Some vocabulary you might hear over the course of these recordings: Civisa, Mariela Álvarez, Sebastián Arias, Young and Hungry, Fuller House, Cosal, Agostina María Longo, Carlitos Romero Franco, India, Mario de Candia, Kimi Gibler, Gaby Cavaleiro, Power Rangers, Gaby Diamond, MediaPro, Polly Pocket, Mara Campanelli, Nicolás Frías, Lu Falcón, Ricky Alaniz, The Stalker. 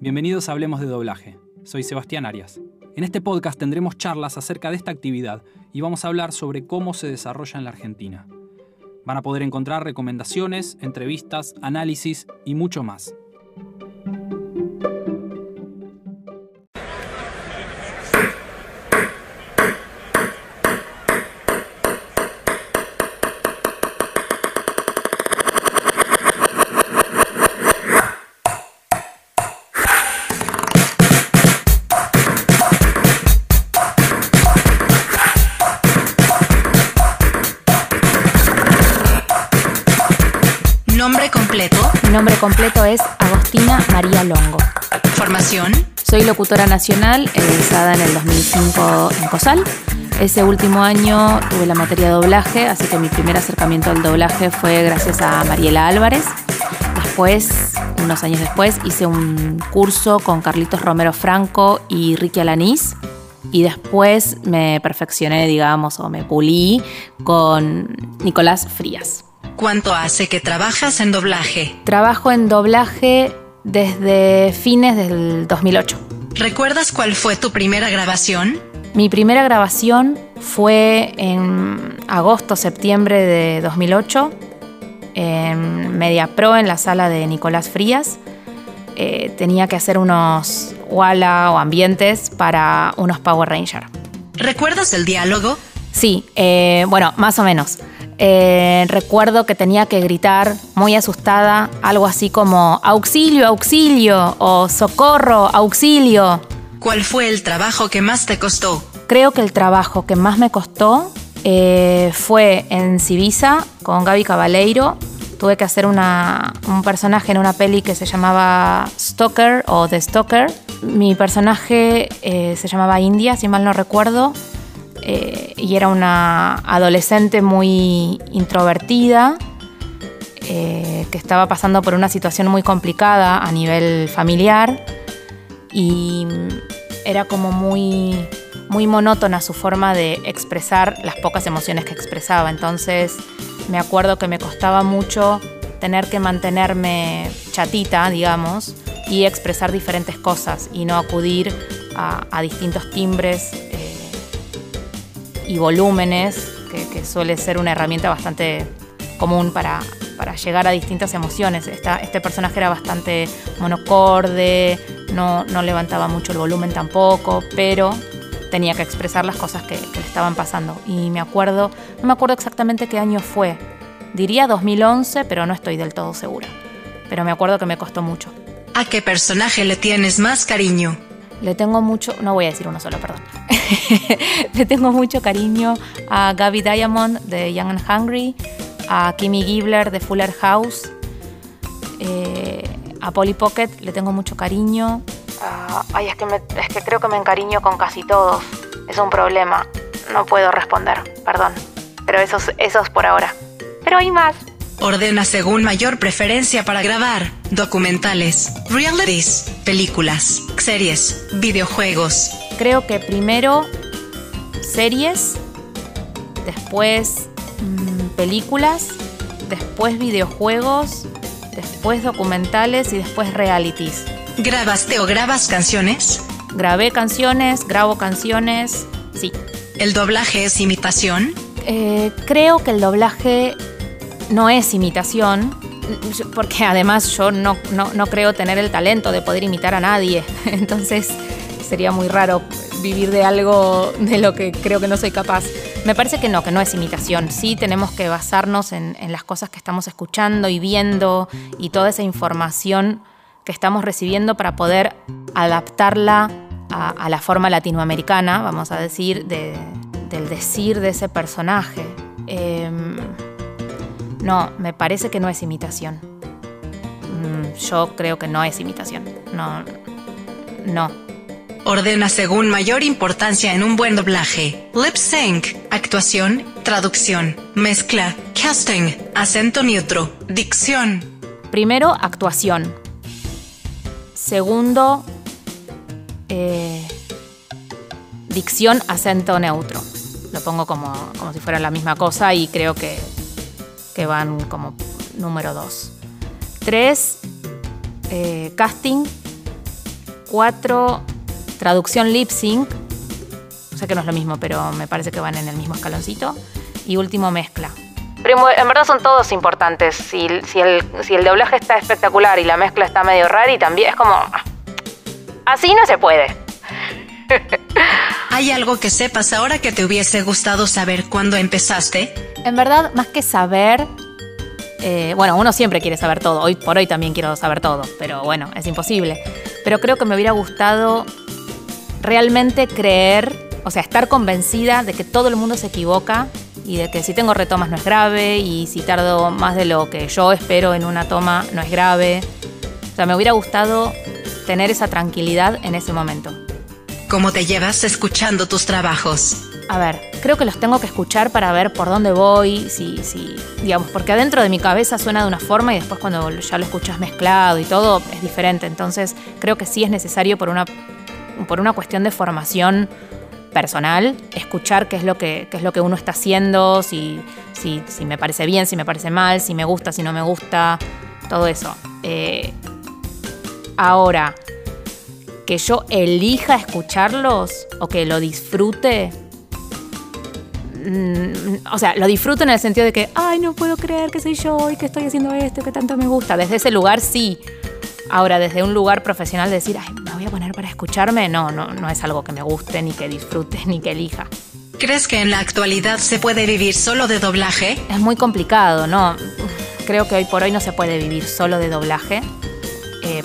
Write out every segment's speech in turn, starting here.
Bienvenidos a Hablemos de Doblaje. Soy Sebastián Arias. En este podcast tendremos charlas acerca de esta actividad y vamos a hablar sobre cómo se desarrolla en la Argentina. Van a poder encontrar recomendaciones, entrevistas, análisis y mucho más. Mi nombre completo es Agostina María Longo. Formación. Soy locutora nacional, egresada en el 2005 en Cosal. Ese último año tuve la materia de doblaje, así que mi primer acercamiento al doblaje fue gracias a Mariela Álvarez. Después, unos años después, hice un curso con Carlitos Romero Franco y Ricky Alaniz. Y después me perfeccioné, digamos, o me pulí con Nicolás Frías. ¿Cuánto hace que trabajas en doblaje? Trabajo en doblaje desde fines del 2008. ¿Recuerdas cuál fue tu primera grabación? Mi primera grabación fue en agosto, septiembre de 2008, en MediaPro, en la sala de Nicolás Frías. Tenía que hacer unos wala o ambientes para unos Power Rangers. ¿Recuerdas el diálogo? Sí, bueno, más o menos. Recuerdo que tenía que gritar muy asustada, algo así como auxilio, auxilio o socorro, auxilio. ¿Cuál fue el trabajo que más te costó? Creo que el trabajo que más me costó fue en Civisa con Gaby Cavaleiro. Tuve que hacer un personaje en una peli que se llamaba Stalker o The Stalker. Mi personaje se llamaba India, si mal no recuerdo. Y era una adolescente muy introvertida que estaba pasando por una situación muy complicada a nivel familiar y era como muy, muy monótona su forma de expresar las pocas emociones que expresaba. Entonces me acuerdo que me costaba mucho tener que mantenerme chatita, digamos, y expresar diferentes cosas y no acudir a distintos timbres y volúmenes, que suele ser una herramienta bastante común para llegar a distintas emociones. Este personaje era bastante monocorde, no levantaba mucho el volumen tampoco, pero tenía que expresar las cosas que le estaban pasando. Y me acuerdo, no me acuerdo exactamente qué año fue, diría 2011, pero no estoy del todo segura. Pero me acuerdo que me costó mucho. ¿A qué personaje le tienes más cariño? Le tengo mucho, no voy a decir uno solo, perdón. Le tengo mucho cariño a Gaby Diamond de Young and Hungry, a Kimi Gibler de Fuller House, a Polly Pocket le tengo mucho cariño. Es que creo que me encariño con casi todos. Es un problema, no puedo responder, perdón. Pero esos por ahora. Pero hay más. Ordena según mayor preferencia para grabar, documentales, realities, películas, series, videojuegos. Creo que primero series, después películas, después videojuegos, después documentales y después realities. ¿Grabaste o grabas canciones? Grabé canciones, grabo canciones, sí. ¿El doblaje es imitación? Creo que el doblaje no es imitación, porque además yo no creo tener el talento de poder imitar a nadie. Entonces sería muy raro vivir de algo de lo que creo que no soy capaz. Me parece que no es imitación. Sí tenemos que basarnos en las cosas que estamos escuchando y viendo y toda esa información que estamos recibiendo para poder adaptarla a la forma latinoamericana, vamos a decir, del decir de ese personaje. No, me parece que no es imitación. Yo creo que no es imitación. No. Ordena según mayor importancia en un buen doblaje. Lip sync, actuación, traducción, mezcla, casting, acento neutro, dicción. Primero, actuación. Segundo, dicción, acento neutro. Lo pongo como si fuera la misma cosa y creo que van como número 2. 3, casting, 4, traducción lip sync. O sea que no es lo mismo, pero me parece que van en el mismo escaloncito. Y último, mezcla. Pero en verdad son todos importantes. Si el doblaje está espectacular y la mezcla está medio rara, y también es como... Así no se puede. ¿Hay algo que sepas ahora que te hubiese gustado saber cuando empezaste? En verdad, más que saber... bueno, uno siempre quiere saber todo. Hoy por hoy también quiero saber todo, pero bueno, es imposible. Pero creo que me hubiera gustado realmente creer, o sea, estar convencida de que todo el mundo se equivoca y de que si tengo retomas no es grave, y si tardo más de lo que yo espero en una toma no es grave. O sea, me hubiera gustado tener esa tranquilidad en ese momento. ¿Cómo te llevas escuchando tus trabajos? A ver, creo que los tengo que escuchar para ver por dónde voy, si digamos, porque adentro de mi cabeza suena de una forma y después cuando ya lo escuchas mezclado y todo es diferente. Entonces creo que sí es necesario por una cuestión de formación personal escuchar qué es lo que uno está haciendo, si me parece bien, si me parece mal, si me gusta, si no me gusta, todo eso. Ahora, que yo elija escucharlos o que lo disfrute. O sea, lo disfruto en el sentido de que, ay, no puedo creer que soy yo y que estoy haciendo esto, que tanto me gusta. Desde ese lugar sí. Ahora, desde un lugar profesional, decir, ay, me voy a poner para escucharme, no es algo que me guste, ni que disfrute, ni que elija. ¿Crees que en la actualidad se puede vivir solo de doblaje? Es muy complicado, ¿no? Creo que hoy por hoy no se puede vivir solo de doblaje.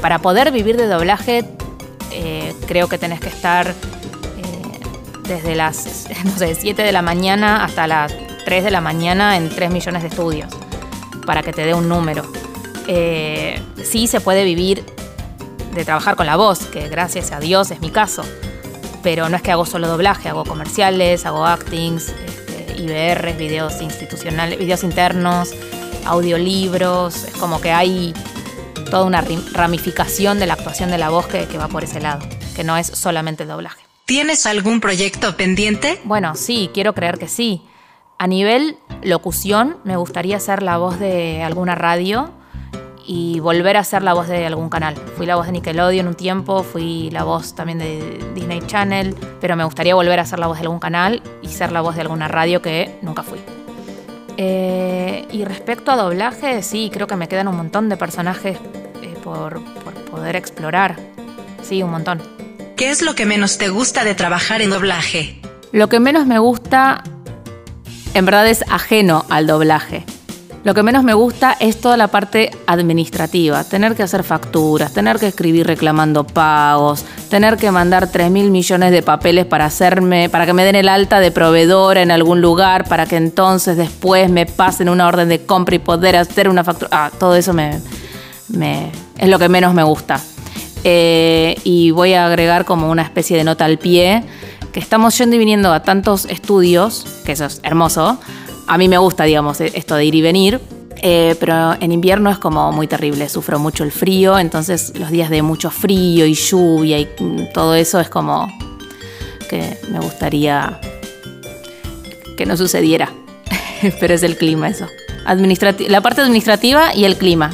Para poder vivir de doblaje, creo que tenés que estar... desde las, no sé, 7 de la mañana hasta las 3 de la mañana en 3 millones de estudios, para que te dé un número. Sí se puede vivir de trabajar con la voz, que gracias a Dios es mi caso, pero no es que hago solo doblaje, hago comerciales, hago actings, IBRs, videos institucionales, videos internos, audiolibros. Es como que hay toda una ramificación de la actuación de la voz que va por ese lado, que no es solamente el doblaje. ¿Tienes algún proyecto pendiente? Bueno, sí, quiero creer que sí. A nivel locución, me gustaría ser la voz de alguna radio y volver a ser la voz de algún canal. Fui la voz de Nickelodeon un tiempo, fui la voz también de Disney Channel, pero me gustaría volver a ser la voz de algún canal y ser la voz de alguna radio que nunca fui. Y respecto a doblaje, sí, creo que me quedan un montón de personajes por poder explorar. Sí, un montón. ¿Qué es lo que menos te gusta de trabajar en doblaje? Lo que menos me gusta, en verdad, es ajeno al doblaje. Lo que menos me gusta es toda la parte administrativa. Tener que hacer facturas, tener que escribir reclamando pagos, tener que mandar 3.000 millones de papeles para que me den el alta de proveedora en algún lugar, para que entonces después me pasen una orden de compra y poder hacer una factura. Todo eso es lo que menos me gusta. Y voy a agregar como una especie de nota al pie, que estamos yendo y viniendo a tantos estudios, que eso es hermoso. A mí me gusta, digamos, esto de ir y venir, pero en invierno es como muy terrible, sufro mucho el frío, entonces los días de mucho frío y lluvia y todo eso es como que me gustaría que no sucediera, pero es el clima eso. La parte administrativa y el clima.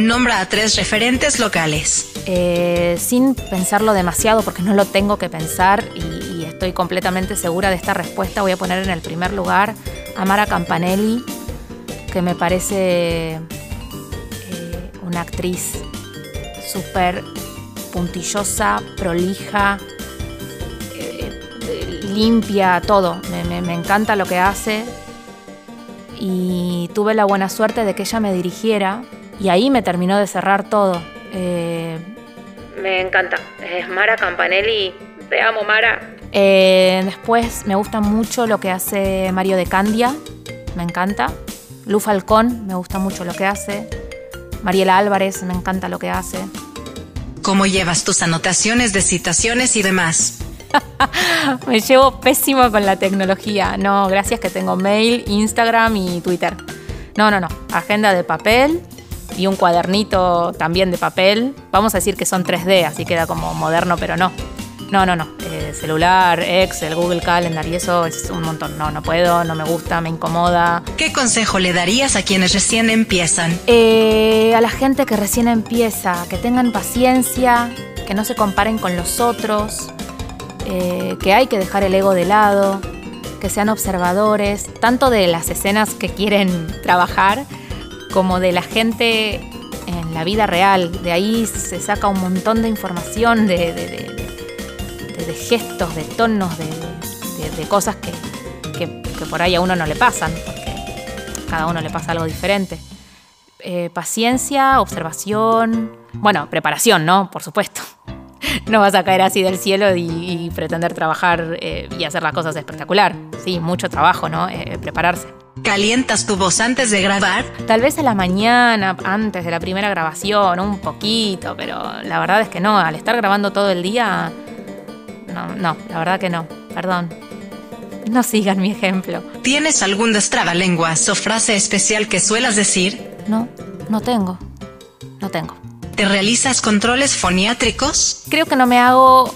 Nombra a 3 referentes locales. Sin pensarlo demasiado, porque no lo tengo que pensar y estoy completamente segura de esta respuesta, voy a poner en el primer lugar a Mara Campanelli, que me parece una actriz súper puntillosa, prolija, limpia, todo. Me encanta lo que hace y tuve la buena suerte de que ella me dirigiera y ahí me terminó de cerrar todo. Me encanta, es Mara Campanelli, te amo, Mara. Después me gusta mucho lo que hace Mario de Candia, me encanta. Lu Falcón, me gusta mucho lo que hace. Mariela Álvarez, me encanta lo que hace. ¿Cómo llevas tus anotaciones de citaciones y demás? Me llevo pésimo con la tecnología. No, gracias que tengo mail, Instagram y Twitter. No, agenda de papel y un cuadernito también de papel. Vamos a decir que son 3D, así queda como moderno, pero no. No. Celular, Excel, Google Calendar y eso es un montón. No puedo, no me gusta, me incomoda. ¿Qué consejo le darías a quienes recién empiezan? A la gente que recién empieza, que tengan paciencia, que que no se comparen con los otros, que hay que dejar el ego de lado, que sean observadores, tanto de las escenas que quieren trabajar como de la gente en la vida real. De ahí se saca un montón de información, de gestos, de tonos, de cosas que por ahí a uno no le pasan, porque a cada uno le pasa algo diferente. Paciencia, observación, bueno, preparación, ¿no? Por supuesto. No vas a caer así del cielo y pretender trabajar y hacer las cosas espectacular. Sí, mucho trabajo, ¿no? Prepararse. ¿Calientas tu voz antes de grabar? Tal vez a la mañana, antes de la primera grabación, un poquito, pero la verdad es que no. Al estar grabando todo el día, no, la verdad que no. Perdón. No sigan mi ejemplo. ¿Tienes algún destrabalenguas o frase especial que suelas decir? No tengo. ¿Te realizas controles foniátricos? Creo que no me hago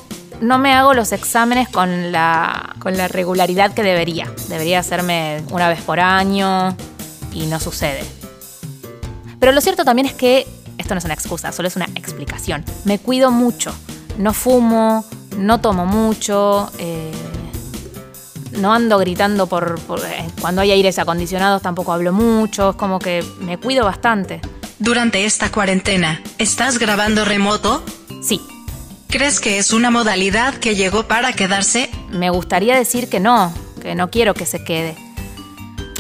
los exámenes con la regularidad que debería. Debería hacerme una vez por año y no sucede. Pero lo cierto también es que esto no es una excusa, solo es una explicación. Me cuido mucho. No fumo, no tomo mucho, no ando gritando por cuando hay aires acondicionados tampoco hablo mucho, es como que me cuido bastante. Durante esta cuarentena, ¿estás grabando remoto? Sí. ¿Crees que es una modalidad que llegó para quedarse? Me gustaría decir que no quiero que se quede.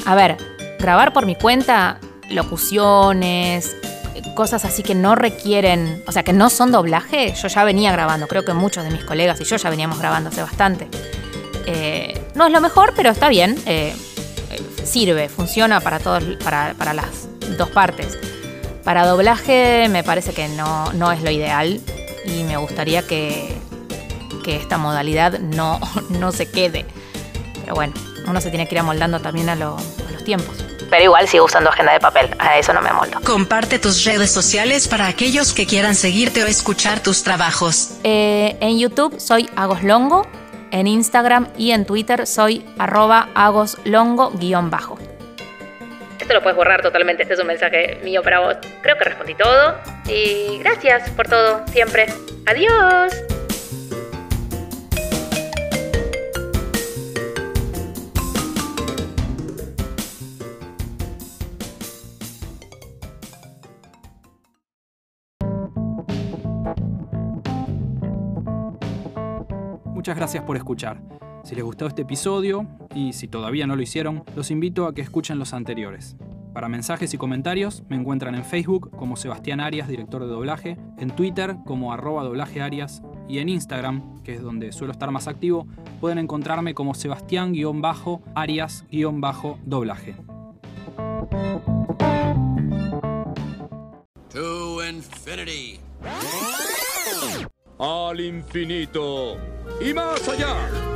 A ver, grabar por mi cuenta, locuciones, cosas así que no requieren, o sea, que no son doblaje, yo ya venía grabando, creo que muchos de mis colegas y yo ya veníamos grabando hace bastante. No es lo mejor, pero está bien, sirve, funciona para todos, para las dos partes. Para doblaje me parece que no es lo ideal y me gustaría que esta modalidad no se quede. Pero bueno, uno se tiene que ir amoldando también a los tiempos. Pero igual sigo usando agenda de papel, a eso no me amoldo. Comparte tus redes sociales para aquellos que quieran seguirte o escuchar tus trabajos. En YouTube soy Agos Longo. En Instagram y en Twitter soy @agoslongo_. Esto lo puedes borrar totalmente, este es un mensaje mío para vos. Creo que respondí todo y gracias por todo, siempre. ¡Adiós! Muchas gracias por escuchar. Si les gustó este episodio, y si todavía no lo hicieron, los invito a que escuchen los anteriores. Para mensajes y comentarios, me encuentran en Facebook como Sebastián Arias, director de doblaje, en Twitter como @doblajearias, y en Instagram, que es donde suelo estar más activo, pueden encontrarme como Sebastián-Arias-doblaje. To infinity. Al infinito y más allá.